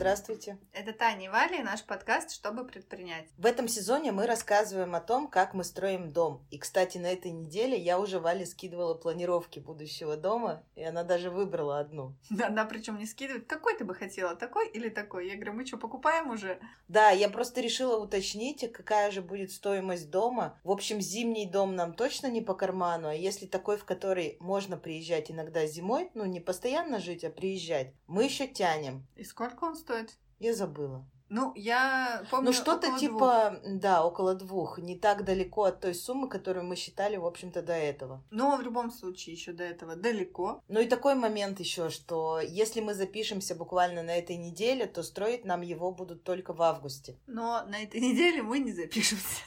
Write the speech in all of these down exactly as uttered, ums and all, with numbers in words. Здравствуйте. Это Таня и Валя и наш подкаст «Чтобы предпринять». В этом сезоне мы рассказываем о том, как мы строим дом. И, кстати, на этой неделе я уже Вале скидывала планировки будущего дома, и она даже выбрала одну. Да, она причем не скидывает. Какой ты бы хотела, такой или такой? Я говорю, мы что, покупаем уже? Да, я просто решила уточнить, какая же будет стоимость дома. В общем, зимний дом нам точно не по карману, а если такой, в который можно приезжать иногда зимой, ну, не постоянно жить, а приезжать, мы еще тянем. И сколько он стоит? Я забыла. Ну, я помню, ну, что-то типа, двух. Да, около двух. Не так далеко от той суммы, которую мы считали, в общем-то, до этого. Но в любом случае еще до этого далеко. Ну и такой момент еще, что если мы запишемся буквально на этой неделе, то строить нам его будут только в августе. Но на этой неделе мы не запишемся.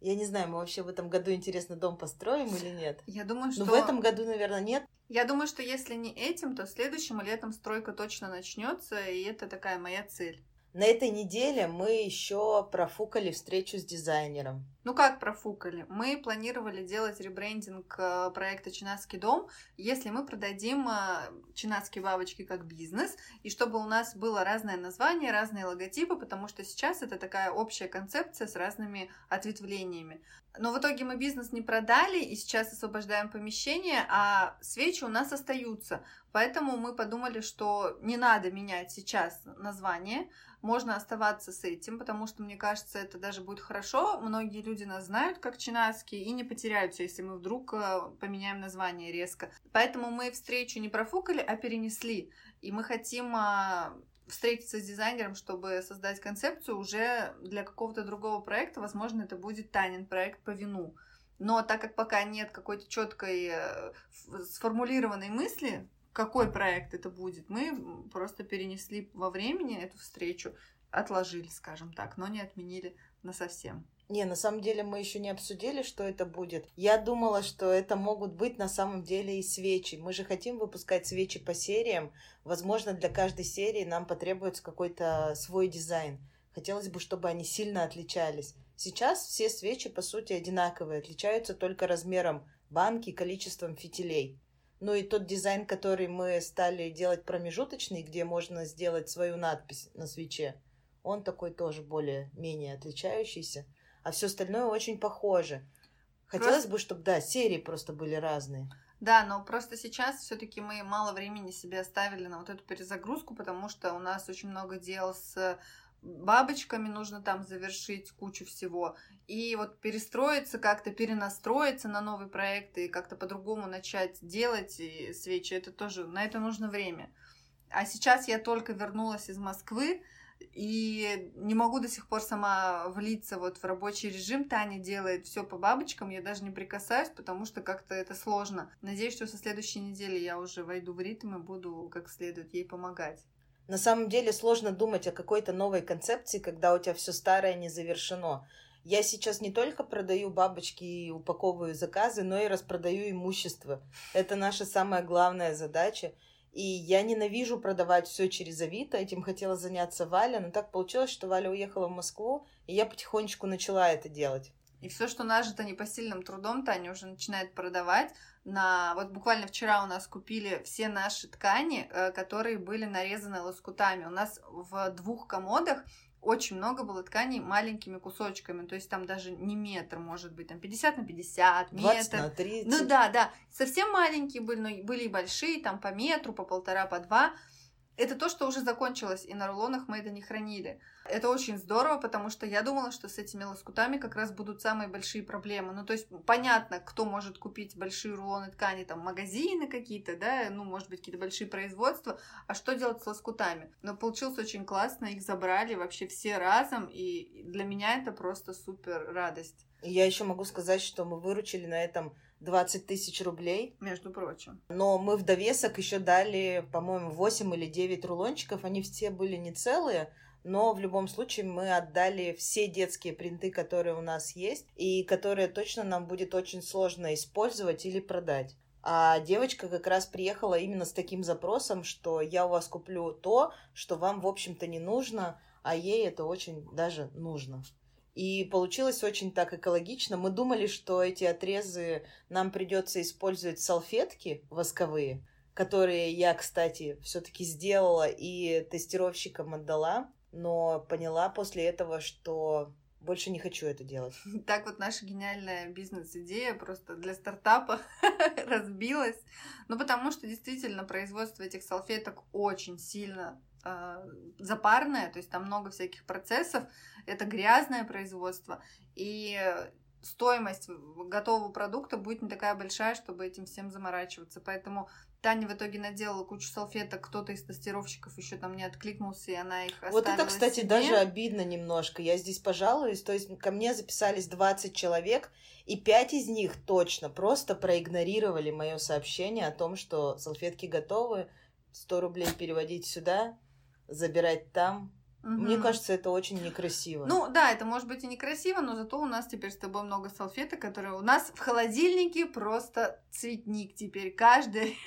Я не знаю, мы вообще в этом году, интересно, дом построим или нет? Я думаю, что... Ну, в этом году, наверное, нет. Я думаю, что если не этим, то следующим летом стройка точно начнется, и это такая моя цель. На этой неделе мы еще профукали встречу с дизайнером. Ну как профукали? Мы планировали делать ребрендинг проекта «Чинаски дом», если мы продадим «Чинаски бабочки» как бизнес, и чтобы у нас было разное название, разные логотипы, потому что сейчас это такая общая концепция с разными ответвлениями. Но в итоге мы бизнес не продали, и сейчас освобождаем помещение, а свечи у нас остаются. Поэтому мы подумали, что не надо менять сейчас название, можно оставаться с этим, потому что, мне кажется, это даже будет хорошо. Многие люди нас знают как Чинаски и не потеряются, если мы вдруг поменяем название резко. Поэтому мы встречу не профукали, а перенесли. И мы хотим встретиться с дизайнером, чтобы создать концепцию уже для какого-то другого проекта. Возможно, это будет Танин проект по вину. Но так как пока нет какой-то четкой сформулированной мысли, какой проект это будет, мы просто перенесли во времени эту встречу, отложили, скажем так, но не отменили насовсем. Не, на самом деле мы еще не обсудили, что это будет. Я думала, что это могут быть на самом деле и свечи. Мы же хотим выпускать свечи по сериям. Возможно, для каждой серии нам потребуется какой-то свой дизайн. Хотелось бы, чтобы они сильно отличались. Сейчас все свечи, по сути, одинаковые. Отличаются только размером банки и количеством фитилей. Ну и тот дизайн, который мы стали делать промежуточный, где можно сделать свою надпись на свече, он такой тоже более-менее отличающийся. А все остальное очень похоже. Хотелось просто... бы, чтобы, да, серии просто были разные. Да, но просто сейчас все-таки мы мало времени себе оставили на вот эту перезагрузку, потому что у нас очень много дел с бабочками, нужно там завершить кучу всего. И вот перестроиться как-то, перенастроиться на новый проект и как-то по-другому начать делать и свечи, это тоже, на это нужно время. А сейчас я только вернулась из Москвы, и не могу до сих пор сама влиться вот в рабочий режим. Таня делает все по бабочкам, я даже не прикасаюсь, потому что как-то это сложно. Надеюсь, что со следующей недели я уже войду в ритм и буду как следует ей помогать. На самом деле сложно думать о какой-то новой концепции, когда у тебя все старое не завершено. Я сейчас не только продаю бабочки и упаковываю заказы, но и распродаю имущество. Это наша самая главная задача. И я ненавижу продавать все через Авито, этим хотела заняться Валя, но так получилось, что Валя уехала в Москву, и я потихонечку начала это делать. И все, что нажито непосильным трудом, Таня уже начинает продавать. На... Вот буквально вчера у нас купили все наши ткани, которые были нарезаны лоскутами. У нас в двух комодах очень много было тканей маленькими кусочками, то есть там даже не метр, может быть, там пятьдесят на пятьдесят, метр. двадцать на тридцать. Ну да, да, совсем маленькие были, но были и большие, там по метру, по полтора, по два. Это то, что уже закончилось, и на рулонах мы это не хранили. Это очень здорово, потому что я думала, что с этими лоскутами как раз будут самые большие проблемы. Ну, то есть, понятно, кто может купить большие рулоны ткани, там, магазины какие-то, да, ну, может быть, какие-то большие производства, а что делать с лоскутами? Но получилось очень классно, их забрали вообще все разом, и для меня это просто супер радость. И я еще могу сказать, что мы выручили на этом двадцать тысяч рублей. Между прочим. Но мы в довесок еще дали, по-моему, восемь или девять рулончиков. Они все были не целые, но в любом случае мы отдали все детские принты, которые у нас есть, и которые точно нам будет очень сложно использовать или продать. А девочка как раз приехала именно с таким запросом, что я у вас куплю то, что вам, в общем-то, не нужно, а ей это очень даже нужно. И получилось очень так экологично. Мы думали, что эти отрезы нам придется использовать салфетки восковые, которые я, кстати, все-таки сделала и тестировщикам отдала, но поняла после этого, что больше не хочу это делать. Так вот наша гениальная бизнес-идея просто для стартапа разбилась. Ну, потому что действительно производство этих салфеток очень сильно запарное, то есть там много всяких процессов, это грязное производство, и стоимость готового продукта будет не такая большая, чтобы этим всем заморачиваться. Поэтому Таня в итоге наделала кучу салфеток, кто-то из тестировщиков еще там не откликнулся, и она их оставила. Вот это, кстати, себе. Даже обидно немножко. Я здесь пожалуюсь. То есть ко мне записались двадцать человек, и пять из них точно просто проигнорировали мое сообщение о том, что салфетки готовы, сто рублей переводить сюда, забирать там. Угу. Мне кажется, это очень некрасиво. Ну да, это может быть и некрасиво, но зато у нас теперь с тобой много салфеток, которые у нас в холодильнике просто цветник теперь. Каждый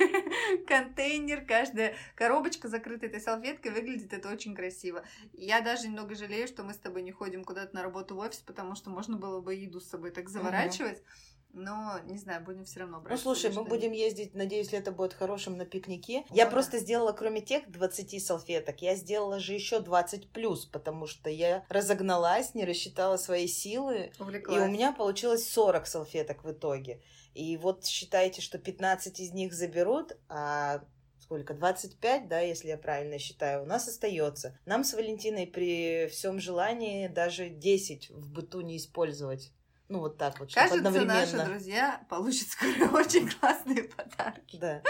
контейнер, каждая коробочка закрыта этой салфеткой, выглядит это очень красиво. Я даже немного жалею, что мы с тобой не ходим куда-то на работу в офис, потому что можно было бы еду с собой так заворачивать. Угу. Но, не знаю, будем все равно брать. Ну, слушай, мы что-то... будем ездить, надеюсь, лето будет хорошим, на пикнике. Я да. просто сделала, кроме тех двадцати салфеток, я сделала же еще двадцать плюс, потому что я разогналась, не рассчитала свои силы. Увлеклась. И у меня получилось сорок салфеток в итоге. И вот считайте, что пятнадцать из них заберут, а... сколько, двадцать пять, да, если я правильно считаю, у нас остается. Нам с Валентиной при всем желании даже десять в быту не использовать. Ну, вот так вот, чтобы кажется, одновременно. Кажется, наши друзья получат скоро очень классные подарки. Да.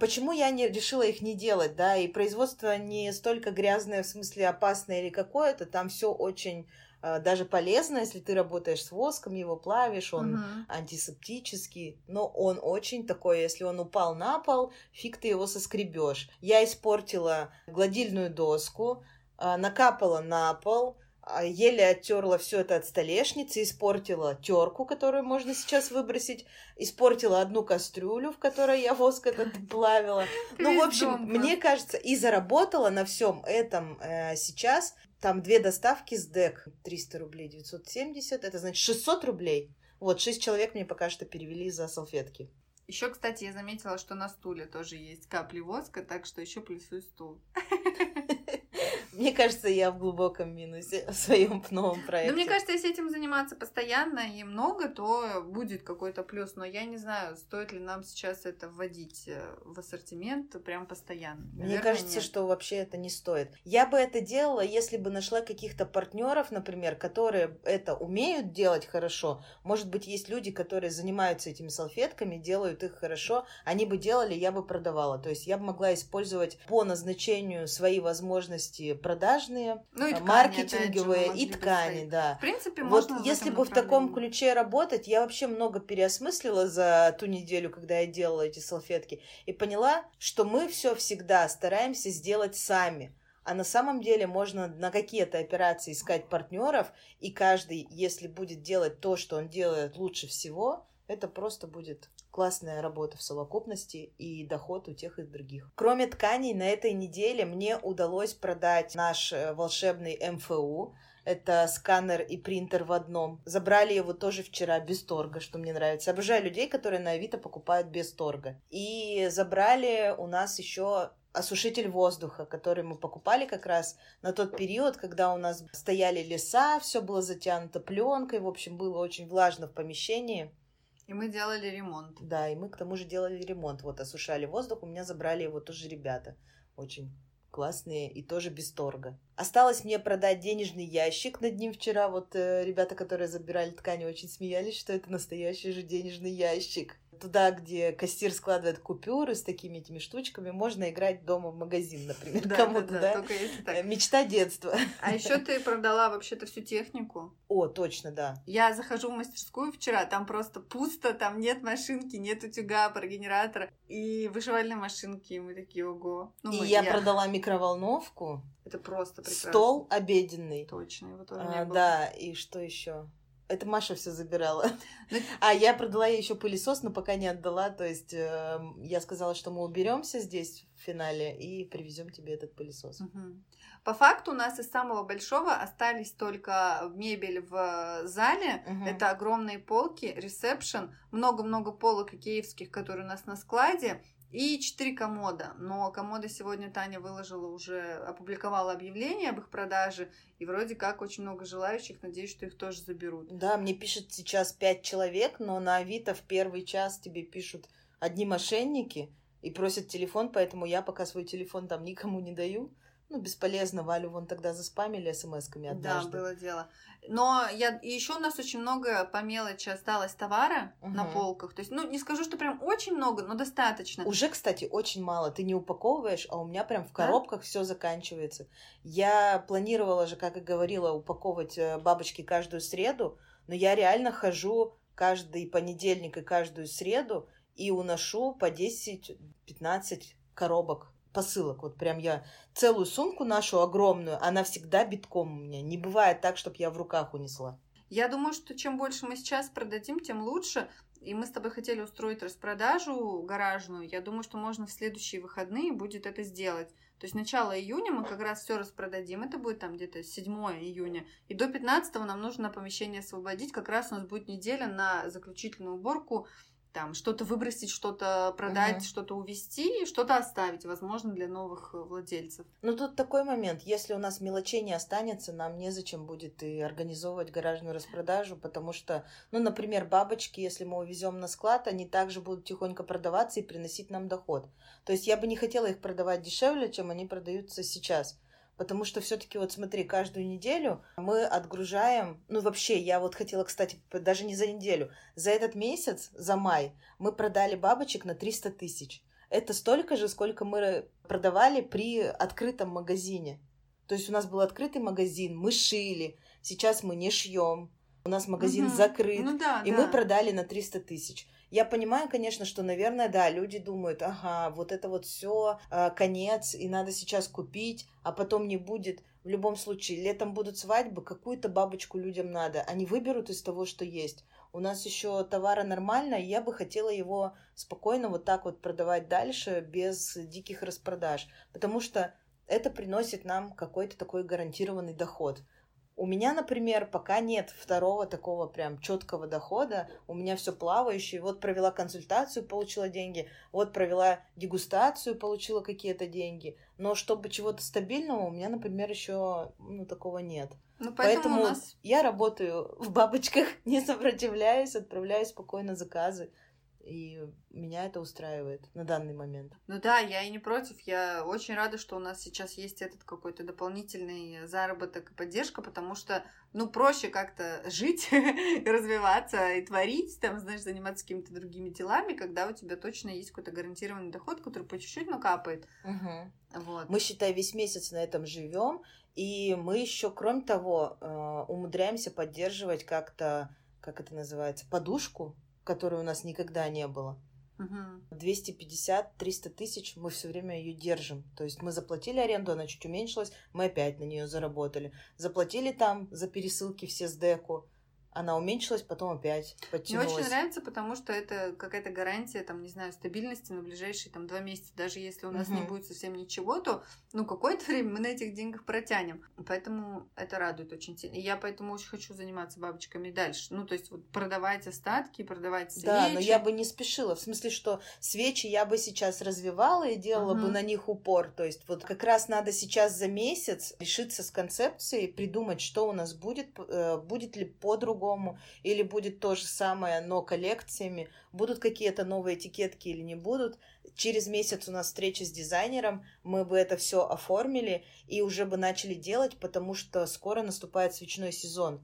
Почему я не решила их не делать, да, и производство не столько грязное, в смысле опасное или какое-то, там все очень э, даже полезно, если ты работаешь с воском, его плавишь, он uh-huh. антисептический, но он очень такой, если он упал на пол, фиг ты его соскребешь. Я испортила гладильную доску, э, накапала на пол, еле оттерла все это от столешницы, испортила терку, которую можно сейчас выбросить, испортила одну кастрюлю, в которой я воск этот плавила. Ну, в общем, мне кажется, и заработала на всем этом э, сейчас. Там две доставки с ДЭК. триста рублей, девятьсот семьдесят, это значит шестьсот рублей. Вот, шесть человек мне пока что перевели за салфетки. Еще, кстати, я заметила, что на стуле тоже есть капли воска, так что еще плюсую стул. Мне кажется, я в глубоком минусе в своем новом проекте. Но мне кажется, если этим заниматься постоянно и много, то будет какой-то плюс. Но я не знаю, стоит ли нам сейчас это вводить в ассортимент прям постоянно. Наверное, мне кажется, нет. что вообще это не стоит. Я бы это делала, если бы нашла каких-то партнеров, например, которые это умеют делать хорошо. Может быть, есть люди, которые занимаются этими салфетками, делают их хорошо. Они бы делали, я бы продавала. То есть я бы могла использовать по назначению свои возможности продажные, ну, и ткани, маркетинговые же, и ткани, да. В принципе, можно. Вот если бы в таком ключе работать, я вообще много переосмыслила за ту неделю, когда я делала эти салфетки, и поняла, что мы все всегда стараемся сделать сами. А на самом деле можно на какие-то операции искать партнеров, и каждый, если будет делать то, что он делает лучше всего, это просто будет классная работа в совокупности и доход у тех и других. Кроме тканей, на этой неделе мне удалось продать наш волшебный эм эф у. Это сканер и принтер в одном. Забрали его тоже вчера без торга, что мне нравится. Обожаю людей, которые на Авито покупают без торга. И забрали у нас еще осушитель воздуха, который мы покупали как раз на тот период, когда у нас стояли леса, все было затянуто пленкой, в общем, было очень влажно в помещении. И мы делали ремонт. Да, и мы к тому же делали ремонт. Вот, осушали воздух, у меня забрали его тоже ребята. Очень классные и тоже без торга. Осталось мне продать денежный ящик. Над ним вчера вот э, ребята, которые забирали ткани, очень смеялись, что это настоящий же денежный ящик. Туда, где кассир складывает купюры с такими этими штучками, можно играть дома в магазин, например, да, кому-то, да? да, да. Только если так. Мечта детства. А еще ты продала вообще-то всю технику. О, точно, да. Я захожу в мастерскую вчера, там просто пусто, там нет машинки, нет утюга, парогенератора и вышивальной машинки, и мы такие, ого. Ну, и мы, я, я продала микроволновку. Это просто прекрасно. Стол обеденный. Точно, его тоже а, не было. Да, и что еще? Это Маша все забирала. А я продала ей еще пылесос, но пока не отдала. То есть э, я сказала, что мы уберемся здесь в финале и привезем тебе этот пылесос. Угу. По факту у нас из самого большого остались только мебель в зале. Угу. Это огромные полки, ресепшн, много-много полок икеевских, которые у нас на складе. И четыре комода. Но комоды сегодня Таня выложила уже, опубликовала объявление об их продаже. И вроде как очень много желающих. Надеюсь, что их тоже заберут. Да, мне пишет сейчас пять человек, но на Авито в первый час тебе пишут одни мошенники и просят телефон, поэтому я пока свой телефон там никому не даю. Ну, бесполезно, Валю вон тогда заспамили смс-ками однажды. Да, было дело. Но я... и еще у нас очень много по мелочи осталось товара угу. на полках. То есть, ну, не скажу, что прям очень много, но достаточно. Уже, кстати, очень мало. Ты не упаковываешь, а у меня прям в коробках да? все заканчивается. Я планировала же, как и говорила, упаковывать бабочки каждую среду, но я реально хожу каждый понедельник и каждую среду и уношу по десять-пятнадцать коробок. Посылок. Вот прям я целую сумку нашу огромную, она всегда битком у меня. Не бывает так, чтобы я в руках унесла. Я думаю, что чем больше мы сейчас продадим, тем лучше. И мы с тобой хотели устроить распродажу гаражную. Я думаю, что можно в следующие выходные будет это сделать. То есть начало июня мы как раз все распродадим. Это будет там где-то седьмого июня. И до пятнадцатого нам нужно помещение освободить. Как раз у нас будет неделя на заключительную уборку. Там что-то выбросить, что-то продать, угу. что-то увезти, что-то оставить, возможно, для новых владельцев. Ну, тут такой момент. Если у нас мелочей не останется, нам незачем будет и организовывать гаражную распродажу, потому что, ну, например, бабочки, если мы увезем на склад, они также будут тихонько продаваться и приносить нам доход. То есть я бы не хотела их продавать дешевле, чем они продаются сейчас. Потому что все-таки, вот смотри, каждую неделю мы отгружаем... Ну, вообще, я вот хотела, кстати, даже не за неделю. За этот месяц, за май, мы продали бабочек на триста тысяч. Это столько же, сколько мы продавали при открытом магазине. То есть у нас был открытый магазин, мы шили. Сейчас мы не шьем. У нас магазин угу. закрыт. Ну, да, и да. мы продали на триста тысяч. Я понимаю, конечно, что, наверное, да, люди думают, ага, вот это вот все конец, и надо сейчас купить, а потом не будет. В любом случае, летом будут свадьбы, какую-то бабочку людям надо. Они выберут из того, что есть. У нас еще товара нормально, и я бы хотела его спокойно вот так вот продавать дальше, без диких распродаж. Потому что это приносит нам какой-то такой гарантированный доход. У меня, например, пока нет второго такого прям четкого дохода, у меня все плавающее. Вот провела консультацию, получила деньги, вот провела дегустацию, получила какие-то деньги. Но чтобы чего-то стабильного, у меня, например, еще ну, такого нет. Ну, поэтому поэтому у нас... я работаю в бабочках, не сопротивляюсь, отправляю спокойно заказы. И меня это устраивает на данный момент. Ну да, я и не против. Я очень рада, что у нас сейчас есть этот какой-то дополнительный заработок и поддержка, потому что, ну, проще как-то жить, развиваться и творить, там, знаешь, заниматься какими-то другими делами, когда у тебя точно есть какой-то гарантированный доход, который по чуть-чуть, но капает. Угу. Вот. Мы, считай, весь месяц на этом живем, и мы еще, кроме того, умудряемся поддерживать как-то, как это называется, подушку, которой у нас никогда не было. Угу. двести пятьдесят - триста тысяч мы все время ее держим. То есть мы заплатили аренду, она чуть уменьшилась, мы опять на нее заработали. Заплатили там за пересылки все с ДЭКу, она уменьшилась, потом опять подтянулась. Мне очень нравится, потому что это какая-то гарантия, там, не знаю, стабильности на ближайшие там, два месяца. Даже если у нас угу. не будет совсем ничего, то ну, какое-то время мы на этих деньгах протянем. Поэтому это радует очень сильно. И я поэтому очень хочу заниматься бабочками дальше. Ну, то есть вот, продавать остатки, продавать свечи. Да, но я бы не спешила. В смысле, что свечи я бы сейчас развивала и делала угу. бы на них упор. То есть вот как раз надо сейчас за месяц решиться с концепцией, придумать, что у нас будет, будет ли по-другому, или будет то же самое, но коллекциями, будут какие-то новые этикетки или не будут. Через месяц у нас встреча с дизайнером, мы бы это все оформили и уже бы начали делать, потому что скоро наступает свечной сезон.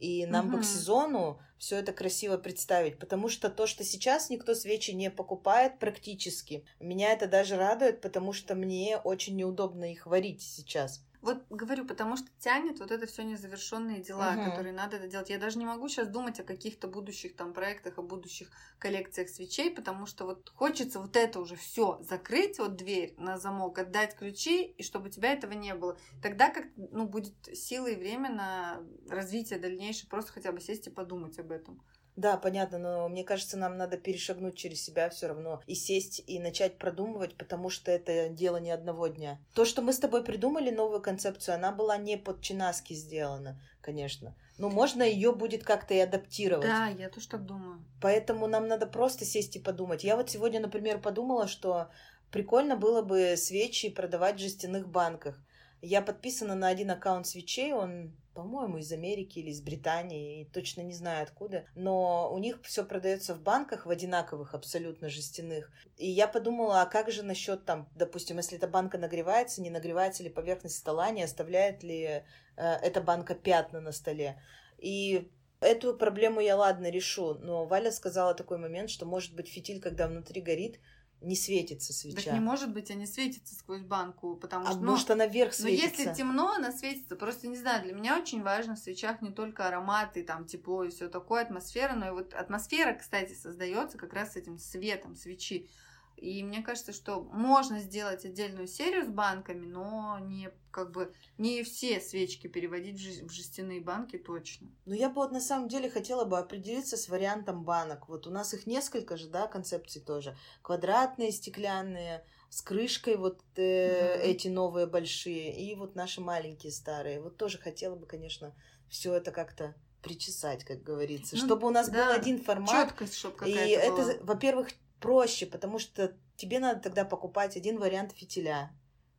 И нам угу. бы к сезону все это красиво представить, потому что то, что сейчас никто свечи не покупает практически, меня это даже радует, потому что мне очень неудобно их варить сейчас. Вот говорю, потому что тянет вот это все незавершенные дела, угу. которые надо доделать. Я даже не могу сейчас думать о каких-то будущих там проектах, о будущих коллекциях свечей, потому что вот хочется вот это уже все закрыть, вот дверь на замок, отдать ключи, и чтобы у тебя этого не было. Тогда как, ну, будет сила и время на развитие дальнейшее, просто хотя бы сесть и подумать об этом. Да, понятно, но мне кажется, нам надо перешагнуть через себя все равно и сесть, и начать продумывать, потому что это дело не одного дня. То, что мы с тобой придумали, новую концепцию, она была не под Чинаски сделана, конечно. Но можно ее будет как-то и адаптировать. Да, я тоже так думаю. Поэтому нам надо просто сесть и подумать. Я вот сегодня, например, подумала, что прикольно было бы свечи продавать в жестяных банках. Я подписана на один аккаунт свечей, он, по-моему, из Америки или из Британии, точно не знаю откуда, но у них все продается в банках, в одинаковых абсолютно жестяных. И я подумала, а как же насчет там, допустим, если эта банка нагревается, не нагревается ли поверхность стола, не оставляет ли э, эта банка пятна на столе. И эту проблему я, ладно, решу, но Валя сказала такой момент, что, может быть, фитиль, когда внутри горит, не светится свеча. Так не может быть, она светится сквозь банку, потому а что... А ну, может, она вверх светится. Но если темно, она светится. Просто, не знаю, для меня очень важно в свечах не только ароматы, там, тепло и все такое, атмосфера, но и вот атмосфера, кстати, создается как раз с этим светом свечи. И мне кажется, что можно сделать отдельную серию с банками, но не, как бы, не все свечки переводить в жестяные банки точно. Ну, я бы вот на самом деле хотела бы определиться с вариантом банок. Вот у нас их несколько же, да, концепций тоже. Квадратные, стеклянные, с крышкой вот э, да. Эти новые большие и вот наши маленькие старые. Вот тоже хотела бы, конечно, все это как-то... причесать, как говорится, ну, чтобы у нас да, был один формат. Четкость, чтобы какая-то и была. Это, во-первых, проще, потому что тебе надо тогда покупать один вариант фитиля.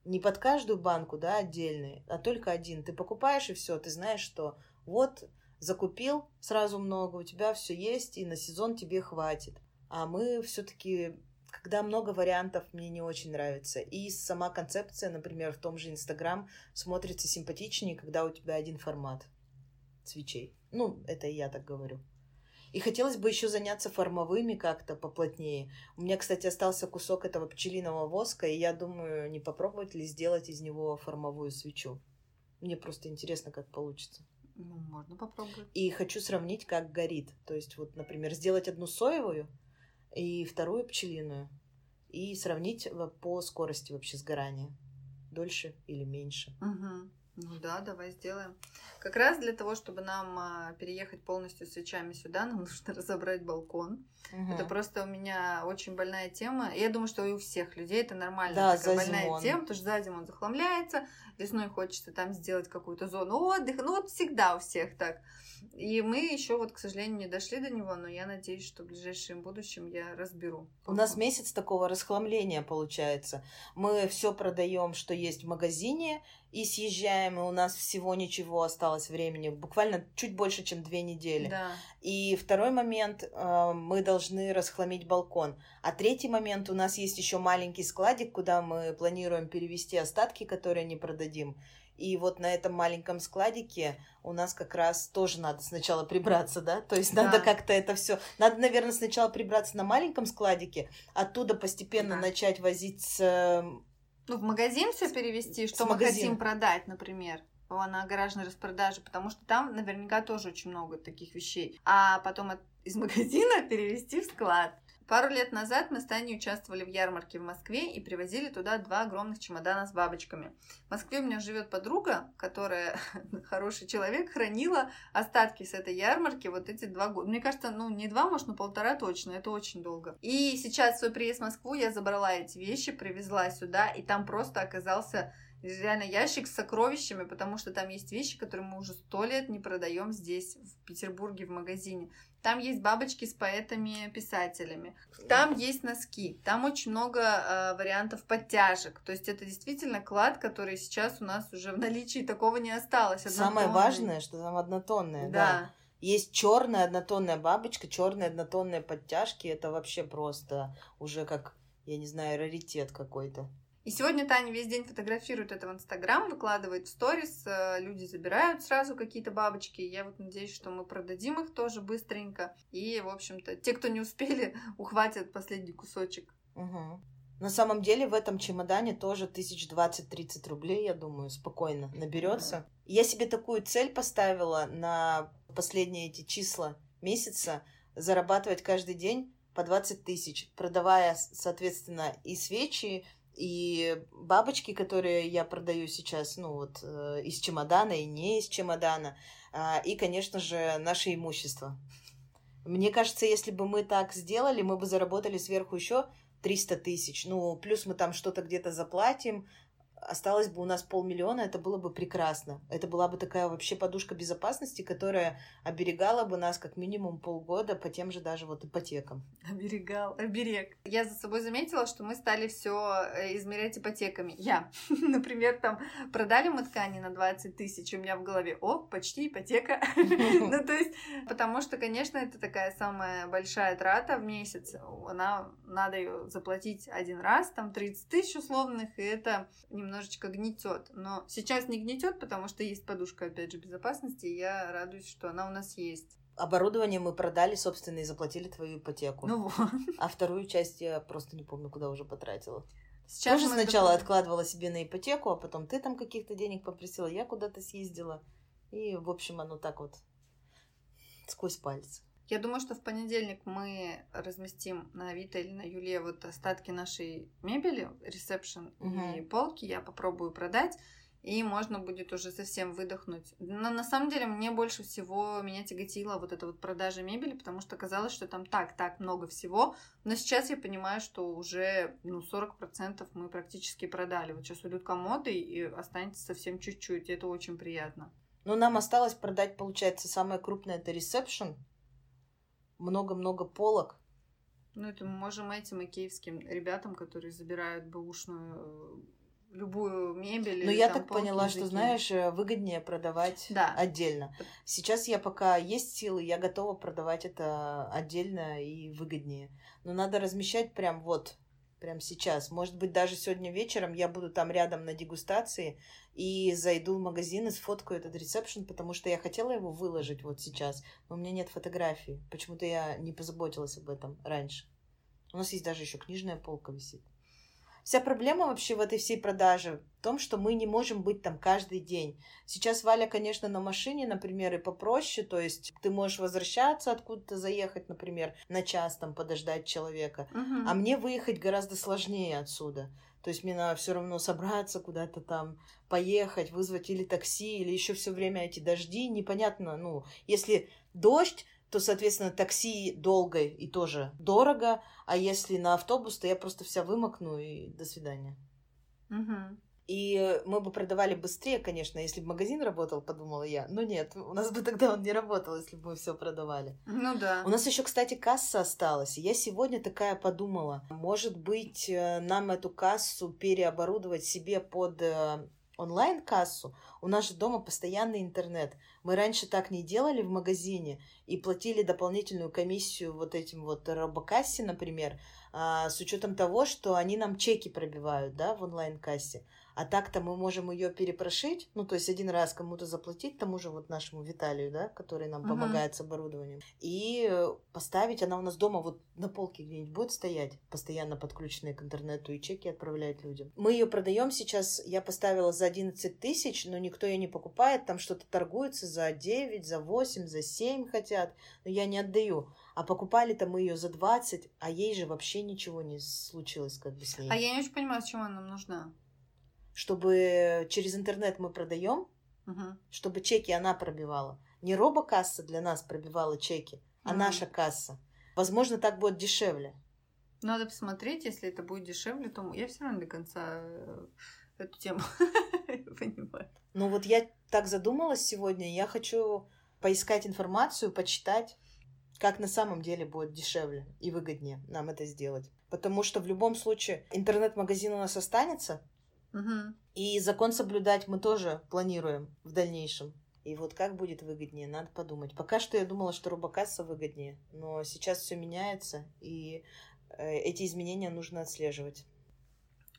Не под каждую банку, да, отдельный, а только один. Ты покупаешь и все, ты знаешь, что вот закупил сразу много, у тебя все есть, и на сезон тебе хватит. А мы все-таки, когда много вариантов, мне не очень нравится. И сама концепция, например, в том же Инстаграм смотрится симпатичнее, когда у тебя один формат свечей. Ну, это и я так говорю. И хотелось бы еще заняться формовыми как-то поплотнее. У меня, кстати, остался кусок этого пчелиного воска, и я думаю, не попробовать ли сделать из него формовую свечу. Мне просто интересно, как получится. Ну, можно попробовать. И хочу сравнить, как горит. То есть, вот, например, сделать одну соевую и вторую пчелиную. И сравнить по скорости вообще сгорания. Дольше или меньше. Угу. Ну да, давай сделаем. Как раз для того, чтобы нам а, переехать полностью свечами сюда, нам нужно разобрать балкон. Угу. Это просто у меня очень больная тема. Я думаю, что и у всех людей это нормально. Да, такая больная зиму. Тема, потому что за зиму он захламляется, весной хочется там сделать какую-то зону отдыха. Ну вот всегда у всех так. И мы еще вот, к сожалению, не дошли до него, но я надеюсь, что в ближайшем будущем я разберу. У нас месяц такого расхламления получается. Мы все продаем, что есть в магазине, и съезжаем, и у нас всего ничего осталось времени, буквально чуть больше, чем две недели. Да. И второй момент, мы должны расхламить балкон. А третий момент, у нас есть еще маленький складик, куда мы планируем перевести остатки, которые не продадим. И вот на этом маленьком складике у нас как раз тоже надо сначала прибраться, да? То есть да. Надо как-то это все. Надо, наверное, сначала прибраться на маленьком складике, оттуда постепенно да. Начать возить с... Ну, в магазин все перевести, что мы хотим продать, например, на гаражной распродаже, потому что там наверняка тоже очень много таких вещей. А потом от... из магазина перевести в склад. Пару лет назад мы с Таней участвовали в ярмарке в Москве и привозили туда два огромных чемодана с бабочками. В Москве у меня живет подруга, которая, хороший человек, хранила остатки с этой ярмарки вот эти два года. Мне кажется, ну не два, может, но полтора точно, это очень долго. И сейчас в свой приезд в Москву я забрала эти вещи, привезла сюда, и там просто оказался... реально ящик с сокровищами, потому что там есть вещи, которые мы уже сто лет не продаем здесь, в Петербурге, в магазине. Там есть бабочки с поэтами-писателями, там есть носки, там очень много э, вариантов подтяжек. То есть это действительно клад, который сейчас у нас уже в наличии, такого не осталось. Однотонный. Самое важное, что там однотонное, да. да. Есть черная однотонная бабочка, черные однотонные подтяжки, это вообще просто уже как, я не знаю, раритет какой-то. И сегодня Таня весь день фотографирует это в Инстаграм, выкладывает в сторис, люди забирают сразу какие-то бабочки. Я вот надеюсь, что мы продадим их тоже быстренько. И, в общем-то, те, кто не успели, ухватят последний кусочек. Угу. На самом деле в этом чемодане тоже тысяч двадцать-тридцать рублей, я думаю, спокойно наберется. Да. Я себе такую цель поставила на последние эти числа месяца зарабатывать каждый день по двадцать тысяч, продавая, соответственно, и свечи, и бабочки, которые я продаю сейчас, ну вот, из чемодана и не из чемодана, и, конечно же, наше имущество. Мне кажется, если бы мы так сделали, мы бы заработали сверху еще триста тысяч. Ну, плюс мы там что-то где-то заплатим. Осталось бы у нас полмиллиона, это было бы прекрасно. Это была бы такая вообще подушка безопасности, которая оберегала бы нас как минимум полгода по тем же даже вот ипотекам. Оберегал, оберег. Я за собой заметила, что мы стали все измерять ипотеками. Я, например, там продали мы ткани на двадцать тысяч, у меня в голове, о, почти ипотека. Ну, то есть, потому что, конечно, это такая самая большая трата в месяц. Она, надо ее заплатить один раз, там тридцать тысяч условных, и это немного немножечко гнетет, но сейчас не гнетет, потому что есть подушка, опять же, безопасности, и я радуюсь, что она у нас есть. Оборудование мы продали, собственно, и заплатили твою ипотеку. Ну вот. А вторую часть я просто не помню, куда уже потратила. Сейчас тоже сначала это... откладывала себе на ипотеку, а потом ты там каких-то денег попросила, я куда-то съездила, и, в общем, оно так вот сквозь пальцы. Я думаю, что в понедельник мы разместим на Авито или на Юле вот остатки нашей мебели, ресепшн угу. и полки. Я попробую продать, и можно будет уже совсем выдохнуть. Но на самом деле мне больше всего меня тяготила вот эта вот продажа мебели, потому что казалось, что там так-так много всего. Но сейчас я понимаю, что уже ну, сорок процентов мы практически продали. Вот сейчас уйдут комоды, и останется совсем чуть-чуть. И это очень приятно. Ну, нам осталось продать, получается, самое крупное – это ресепшн. Много-много полок. Ну, это мы можем этим икеевским ребятам, которые забирают бэушную любую мебель. Но я так поняла, что, знаешь, выгоднее продавать да. отдельно. Сейчас я пока есть силы, я готова продавать это отдельно и выгоднее. Но надо размещать прям вот, прям сейчас. Может быть, даже сегодня вечером я буду там рядом на дегустации и зайду в магазин и сфоткаю этот ресепшн, потому что я хотела его выложить вот сейчас, но у меня нет фотографии. Почему-то я не позаботилась об этом раньше. У нас есть даже еще книжная полка висит. Вся проблема вообще в этой всей продаже в том, что мы не можем быть там каждый день. Сейчас Валя, конечно, на машине, например, и попроще, то есть ты можешь возвращаться откуда-то, заехать, например, на час там подождать человека, угу. а мне выехать гораздо сложнее отсюда. То есть мне надо все равно собраться куда-то там, поехать, вызвать или такси, или еще все время эти дожди, непонятно, ну, если дождь, то, соответственно, такси долго и тоже дорого, а если на автобус, то я просто вся вымокну и до свидания. Угу. И мы бы продавали быстрее, конечно, если бы магазин работал, подумала я. Но нет, у нас бы тогда он не работал, если бы мы все продавали. Ну да. У нас еще, кстати, касса осталась. И я сегодня такая подумала, может быть, нам эту кассу переоборудовать себе под онлайн-кассу. У нас же дома постоянный интернет. Мы раньше так не делали в магазине и платили дополнительную комиссию вот этим вот Робокассе, например, с учетом того, что они нам чеки пробивают, да, в онлайн-кассе. А так-то мы можем ее перепрошить, ну, то есть один раз кому-то заплатить, тому же вот нашему Виталию, да, который нам uh-huh. помогает с оборудованием, и поставить, она у нас дома вот на полке где-нибудь будет стоять, постоянно подключенная к интернету, и чеки отправляет людям. Мы ее продаем сейчас, я поставила за одиннадцать тысяч, но никто ее не покупает, там что-то торгуется за девять, за восемь, за семь хотят, но я не отдаю. А покупали-то мы ее за двадцать, а ей же вообще ничего не случилось как бы с ней. А я не очень понимаю, зачем она нам нужна. Чтобы через интернет мы продаем, угу. чтобы чеки она пробивала. Не робокасса для нас пробивала чеки, угу. а наша касса. Возможно, так будет дешевле. Надо посмотреть, если это будет дешевле, то я все равно до конца эту тему понимаю. Ну вот я так задумалась сегодня, я хочу поискать информацию, почитать, как на самом деле будет дешевле и выгоднее нам это сделать. Потому что в любом случае интернет-магазин у нас останется, угу. и закон соблюдать мы тоже планируем в дальнейшем. И вот как будет выгоднее, надо подумать. Пока что я думала, что робокасса выгоднее, но сейчас все меняется, и эти изменения нужно отслеживать.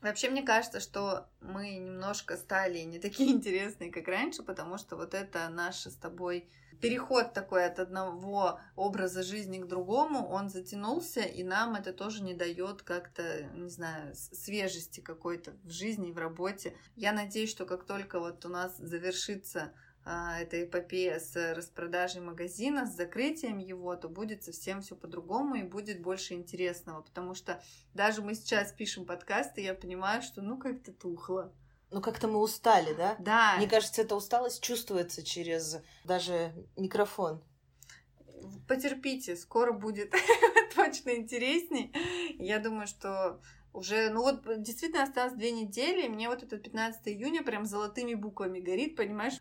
Вообще, мне кажется, что мы немножко стали не такие интересные, как раньше, потому что вот это наш с тобой переход такой от одного образа жизни к другому, он затянулся, и нам это тоже не дает как-то, не знаю, свежести какой-то в жизни, в работе. Я надеюсь, что как только вот у нас завершится эта эпопея с распродажей магазина, с закрытием его, то будет совсем все по-другому и будет больше интересного, потому что даже мы сейчас пишем подкасты, я понимаю, что ну как-то тухло. Ну как-то мы устали, да? Да. Мне кажется, эта усталость чувствуется через даже микрофон. потерпите, скоро будет точно интересней. Я думаю, что уже, ну вот, действительно осталось две недели, и мне вот этот пятнадцатое июня прям золотыми буквами горит, понимаешь?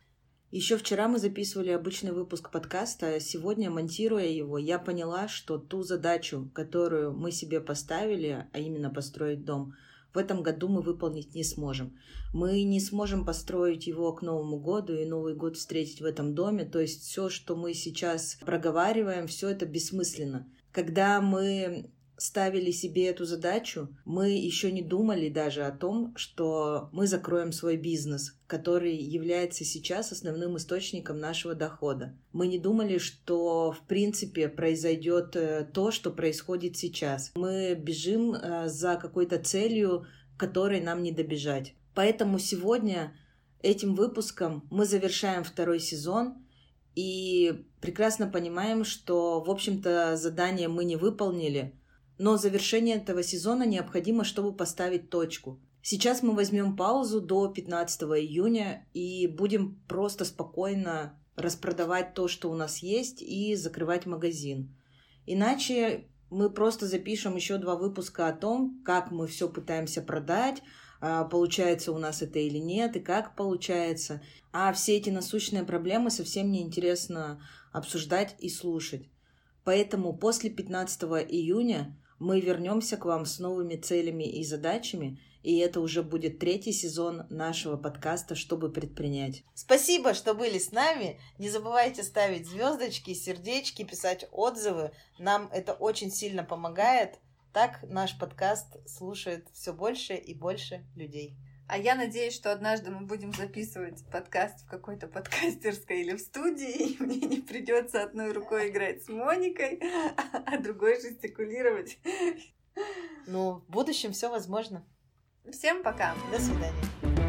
Еще вчера мы записывали обычный выпуск подкаста, сегодня, монтируя его, я поняла, что ту задачу, которую мы себе поставили, а именно построить дом, в этом году мы выполнить не сможем. Мы не сможем построить его к Новому году и Новый год встретить в этом доме. То есть все, что мы сейчас проговариваем, все это бессмысленно. Когда мы ставили себе эту задачу, мы еще не думали даже о том, что мы закроем свой бизнес, который является сейчас основным источником нашего дохода. Мы не думали, что в принципе произойдет то, что происходит сейчас. Мы бежим за какой-то целью, которой нам не добежать. Поэтому сегодня этим выпуском мы завершаем второй сезон и прекрасно понимаем, что, в общем-то, задание мы не выполнили, но завершение этого сезона необходимо, чтобы поставить точку. Сейчас мы возьмем паузу до пятнадцатого июня и будем просто спокойно распродавать то, что у нас есть, и закрывать магазин. Иначе мы просто запишем еще два выпуска о том, как мы все пытаемся продать, получается у нас это или нет, и как получается. А все эти насущные проблемы совсем неинтересно обсуждать и слушать. Поэтому после пятнадцатого июня мы вернемся к вам с новыми целями и задачами, и это уже будет третий сезон нашего подкаста «Чтобы предпринять». Спасибо, что были с нами. Не забывайте ставить звездочки, сердечки, писать отзывы. Нам это очень сильно помогает. Так наш подкаст слушает все больше и больше людей. А я надеюсь, что однажды мы будем записывать подкаст в какой-то подкастерской или в студии, и мне не придется одной рукой играть с Моникой, а другой жестикулировать. Ну, в будущем все возможно. Всем пока. До свидания.